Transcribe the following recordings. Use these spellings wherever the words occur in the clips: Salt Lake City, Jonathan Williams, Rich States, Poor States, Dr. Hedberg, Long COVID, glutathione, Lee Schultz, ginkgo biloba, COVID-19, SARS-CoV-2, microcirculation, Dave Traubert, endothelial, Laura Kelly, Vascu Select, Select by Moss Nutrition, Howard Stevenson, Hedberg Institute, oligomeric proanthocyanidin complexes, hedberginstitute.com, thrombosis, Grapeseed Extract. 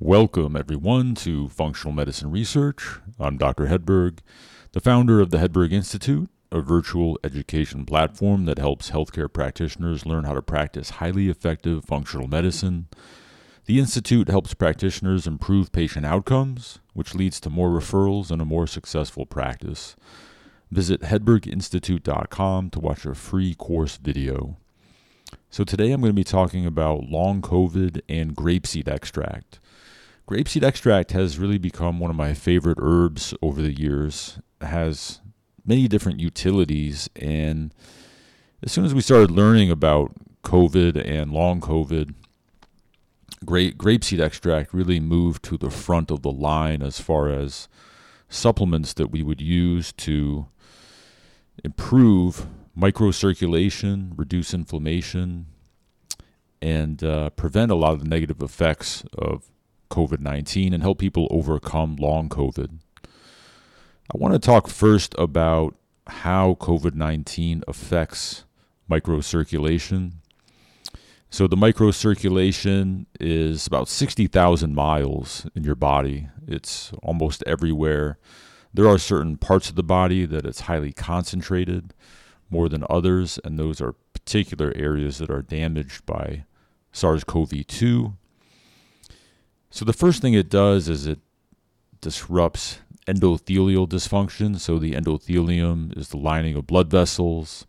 Welcome, everyone, to Functional Medicine Research. I'm Dr. Hedberg, the founder of the Hedberg Institute, a virtual education platform that helps healthcare practitioners learn how to practice highly effective functional medicine. The Institute helps practitioners improve patient outcomes, which leads to more referrals and a more successful practice. Visit hedberginstitute.com to watch a free course video. So today I'm going to be talking about long COVID and grapeseed extract. Grapeseed extract has really become one of my favorite herbs over the years. It has many different utilities, and as soon as we started learning about COVID and long COVID, grapeseed extract really moved to the front of the line as far as supplements that we would use to improve microcirculation, reduce inflammation, and prevent a lot of the negative effects of COVID-19 and help people overcome long COVID. I want to talk first about how COVID-19 affects microcirculation. So the microcirculation is about 60,000 miles in your body. It's almost everywhere. There are certain parts of the body that it's highly concentrated more than others, and those are particular areas that are damaged by SARS-CoV-2. So the first thing it does is it disrupts endothelial dysfunction. So the endothelium is the lining of blood vessels.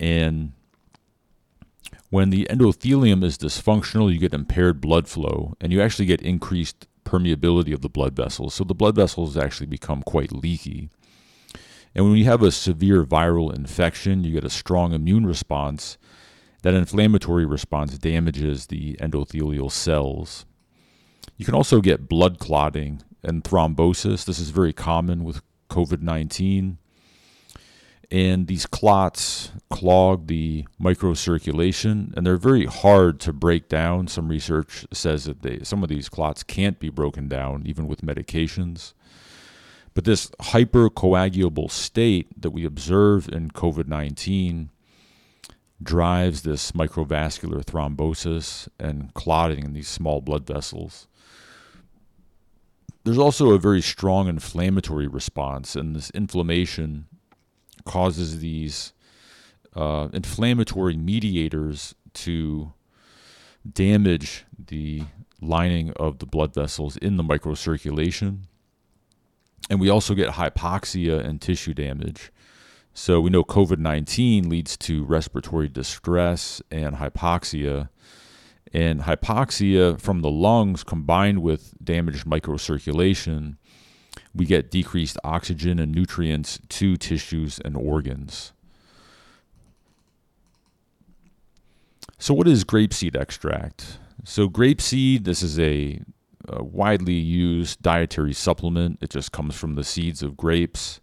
And when the endothelium is dysfunctional, you get impaired blood flow, and you actually get increased permeability of the blood vessels. So the blood vessels actually become quite leaky. And when you have a severe viral infection, you get a strong immune response. That inflammatory response damages the endothelial cells. You can also get blood clotting and thrombosis. This is very common with COVID-19. And these clots clog the microcirculation, and they're very hard to break down. Some research says that some of these clots can't be broken down, even with medications. But this hypercoagulable state that we observe in COVID-19 drives this microvascular thrombosis and clotting in these small blood vessels. There's also a very strong inflammatory response, and this inflammation causes these inflammatory mediators to damage the lining of the blood vessels in the microcirculation. And we also get hypoxia and tissue damage. So we know COVID-19 leads to respiratory distress and hypoxia. And hypoxia from the lungs combined with damaged microcirculation, we get decreased oxygen and nutrients to tissues and organs. So what is grapeseed extract? So grapeseed, this is a widely used dietary supplement. It just comes from the seeds of grapes.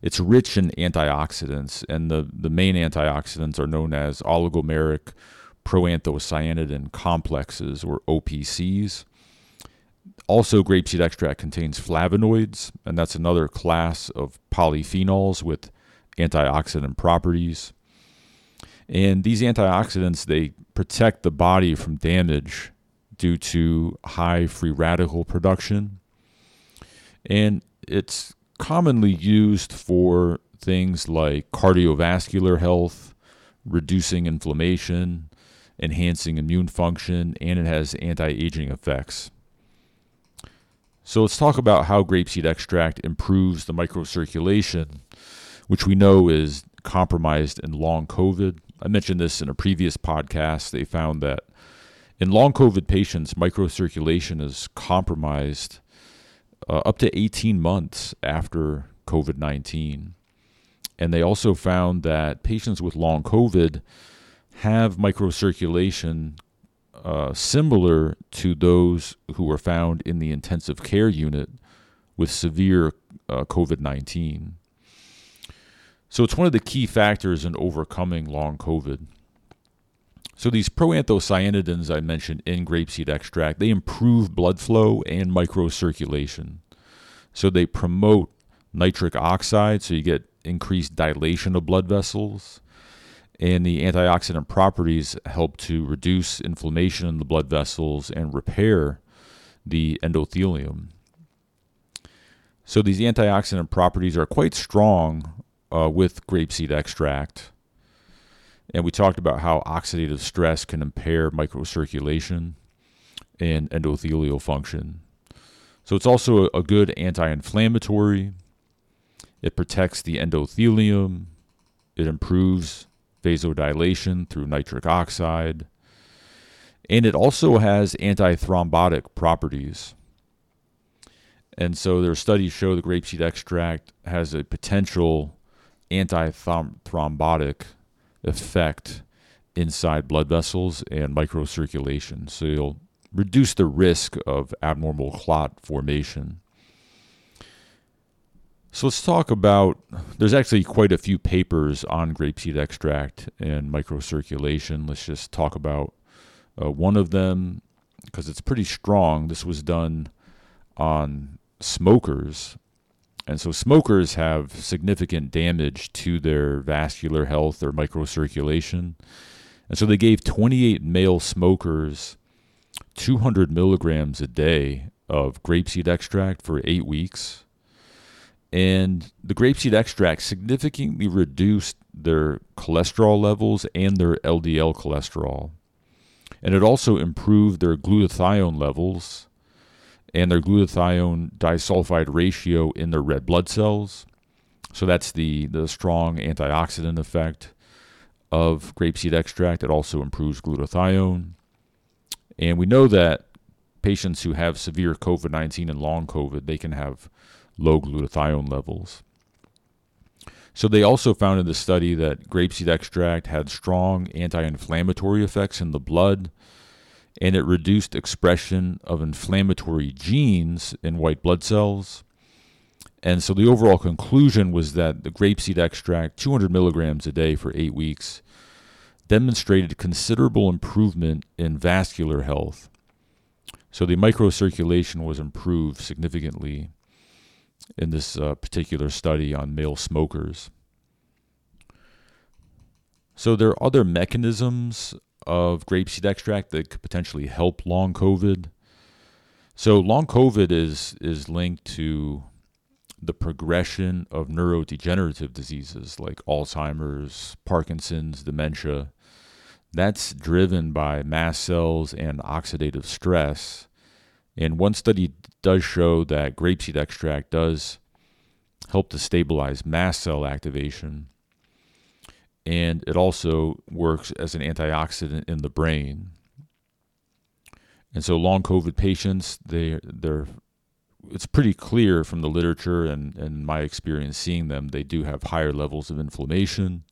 It's rich in antioxidants, and the main antioxidants are known as oligomeric proanthocyanidin complexes, or OPCs. Also, grapeseed extract contains flavonoids, and that's another class of polyphenols with antioxidant properties. And these antioxidants, they protect the body from damage due to high free radical production. And it's commonly used for things like cardiovascular health, reducing inflammation, enhancing immune function, and it has anti-aging effects. So let's talk about how grapeseed extract improves the microcirculation, which we know is compromised in long COVID. I mentioned this in a previous podcast. They found that in long COVID patients, microcirculation is compromised up to 18 months after COVID-19. And they also found that patients with long COVID have microcirculation similar to those who were found in the intensive care unit with severe COVID-19. So it's one of the key factors in overcoming long COVID. So these proanthocyanidins I mentioned in grapeseed extract, they improve blood flow and microcirculation. So they promote nitric oxide, so you get increased dilation of blood vessels. And the antioxidant properties help to reduce inflammation in the blood vessels and repair the endothelium. So these antioxidant properties are quite strong with grapeseed extract. And we talked about how oxidative stress can impair microcirculation and endothelial function. So it's also a good anti-inflammatory. It protects the endothelium. It improves vasodilation through nitric oxide. And it also has antithrombotic properties. And so their studies show the grapeseed extract has a potential antithrombotic effect inside blood vessels and microcirculation. So you'll reduce the risk of abnormal clot formation. So let's talk about, there's actually quite a few papers on grapeseed extract and microcirculation. Let's just talk about one of them because it's pretty strong. This was done on smokers. And so smokers have significant damage to their vascular health or microcirculation. And so they gave 28 male smokers 200 milligrams a day of grapeseed extract for 8 weeks. And the grapeseed extract significantly reduced their cholesterol levels and their LDL cholesterol. And it also improved their glutathione levels and their glutathione disulfide ratio in their red blood cells. So that's the strong antioxidant effect of grapeseed extract. It also improves glutathione. And we know that patients who have severe COVID-19 and long COVID, they can have low glutathione levels. So they also found in the study that grapeseed extract had strong anti-inflammatory effects in the blood, and it reduced expression of inflammatory genes in white blood cells. And so the overall conclusion was that the grapeseed extract, 200 milligrams a day for 8 weeks, demonstrated considerable improvement in vascular health. So the microcirculation was improved significantly in this particular study on male smokers. So there are other mechanisms of grapeseed extract that could potentially help long COVID. So long COVID is linked to the progression of neurodegenerative diseases like Alzheimer's, Parkinson's, dementia. That's driven by mast cells and oxidative stress. And one study does show that grapeseed extract does help to stabilize mast cell activation. And it also works as an antioxidant in the brain. And so long COVID patients, it's pretty clear from the literature and my experience seeing them, they do have higher levels of inflammation.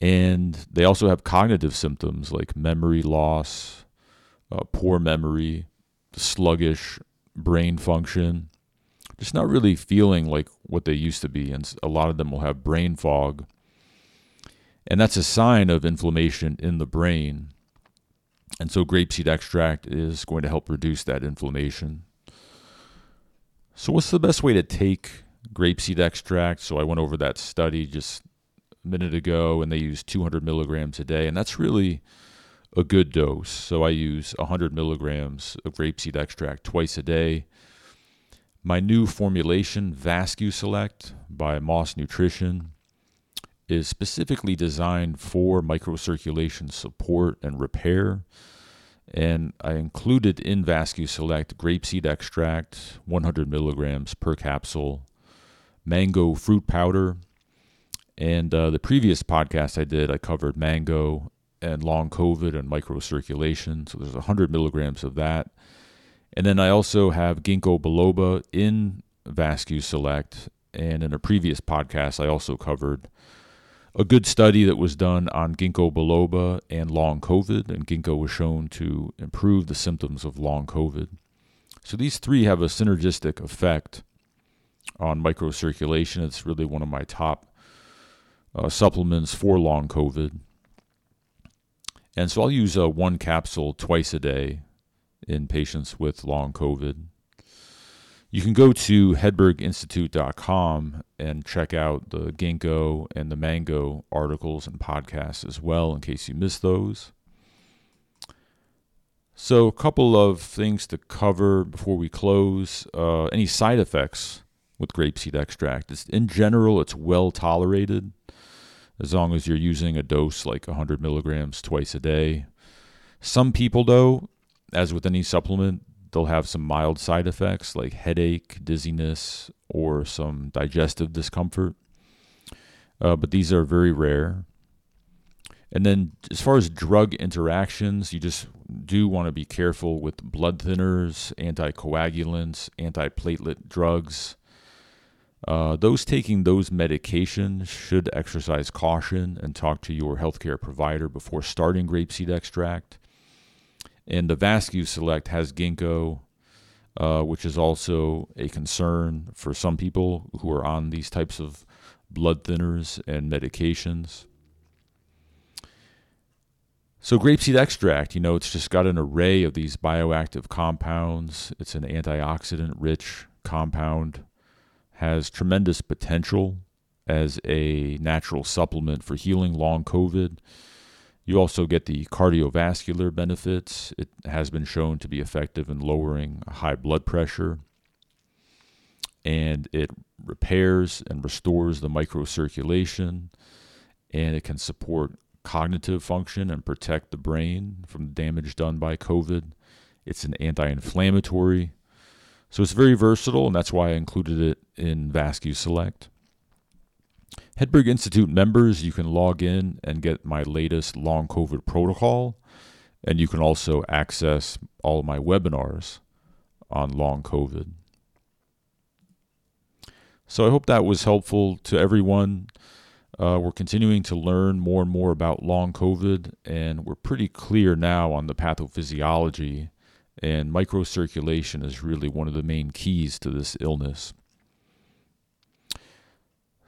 And they also have cognitive symptoms like memory loss, poor memory, sluggish brain function, just not really feeling like what they used to be. And a lot of them will have brain fog. And that's a sign of inflammation in the brain. And so grapeseed extract is going to help reduce that inflammation. So what's the best way to take grapeseed extract? So I went over that study just a minute ago, and they use 200 milligrams a day. And that's really a good dose. So I use 100 milligrams of grapeseed extract twice a day. My new formulation, Vascu Select by Moss Nutrition, is specifically designed for microcirculation support and repair. And I included in Vascu Select grapeseed extract, 100 milligrams per capsule, mango fruit powder. And the previous podcast I did, I covered mango and long COVID and microcirculation. So there's 100 milligrams of that. And then I also have ginkgo biloba in Vascu Select. And in a previous podcast, I also covered a good study that was done on ginkgo biloba and long COVID, and ginkgo was shown to improve the symptoms of long COVID. So these three have a synergistic effect on microcirculation. It's really one of my top supplements for long COVID. And so I'll use one capsule twice a day in patients with long COVID. You can go to hedberginstitute.com and check out the ginkgo and the mango articles and podcasts as well in case you missed those. So a couple of things to cover before we close. Any side effects with grapeseed extract? In general, it's well tolerated as long as you're using a dose like 100 milligrams twice a day. Some people, though, as with any supplement, they'll have some mild side effects like headache, dizziness, or some digestive discomfort. But these are very rare. And then as far as drug interactions, you just do want to be careful with blood thinners, anticoagulants, antiplatelet drugs. Those taking those medications should exercise caution and talk to your healthcare provider before starting grapeseed extract. And the Vascu Select has ginkgo, which is also a concern for some people who are on these types of blood thinners and medications. So grapeseed extract, you know, it's just got an array of these bioactive compounds. It's an antioxidant-rich compound, has tremendous potential as a natural supplement for healing long COVID. You also get the cardiovascular benefits. It has been shown to be effective in lowering high blood pressure, and it repairs and restores the microcirculation, and it can support cognitive function and protect the brain from the damage done by COVID. It's an anti-inflammatory. So it's very versatile, and that's why I included it in Vascu Select. Hedberg Institute members, you can log in and get my latest long COVID protocol, and you can also access all of my webinars on long COVID. So I hope that was helpful to everyone. We're continuing to learn more and more about long COVID, and we're pretty clear now on the pathophysiology. And microcirculation is really one of the main keys to this illness.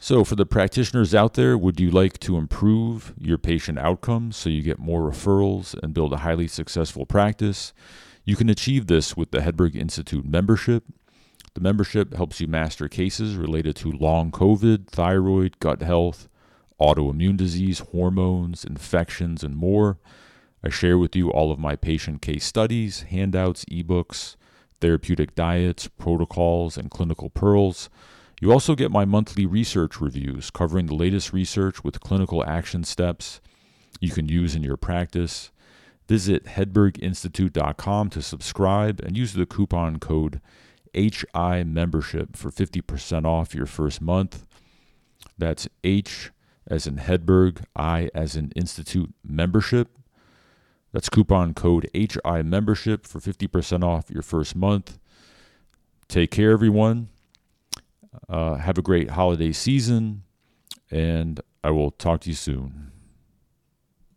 So for the practitioners out there, would you like to improve your patient outcomes so you get more referrals and build a highly successful practice? You can achieve this with the Hedberg Institute membership. The membership helps you master cases related to long COVID, thyroid, gut health, autoimmune disease, hormones, infections, and more. I share with you all of my patient case studies, handouts, ebooks, therapeutic diets, protocols, and clinical pearls. You also get my monthly research reviews covering the latest research with clinical action steps you can use in your practice. Visit hedberginstitute.com to subscribe and use the coupon code HI membership for 50% off your first month. That's H as in Hedberg, I as in Institute membership. That's coupon code HI membership for 50% off your first month. Take care, everyone. Have a great holiday season, and I will talk to you soon.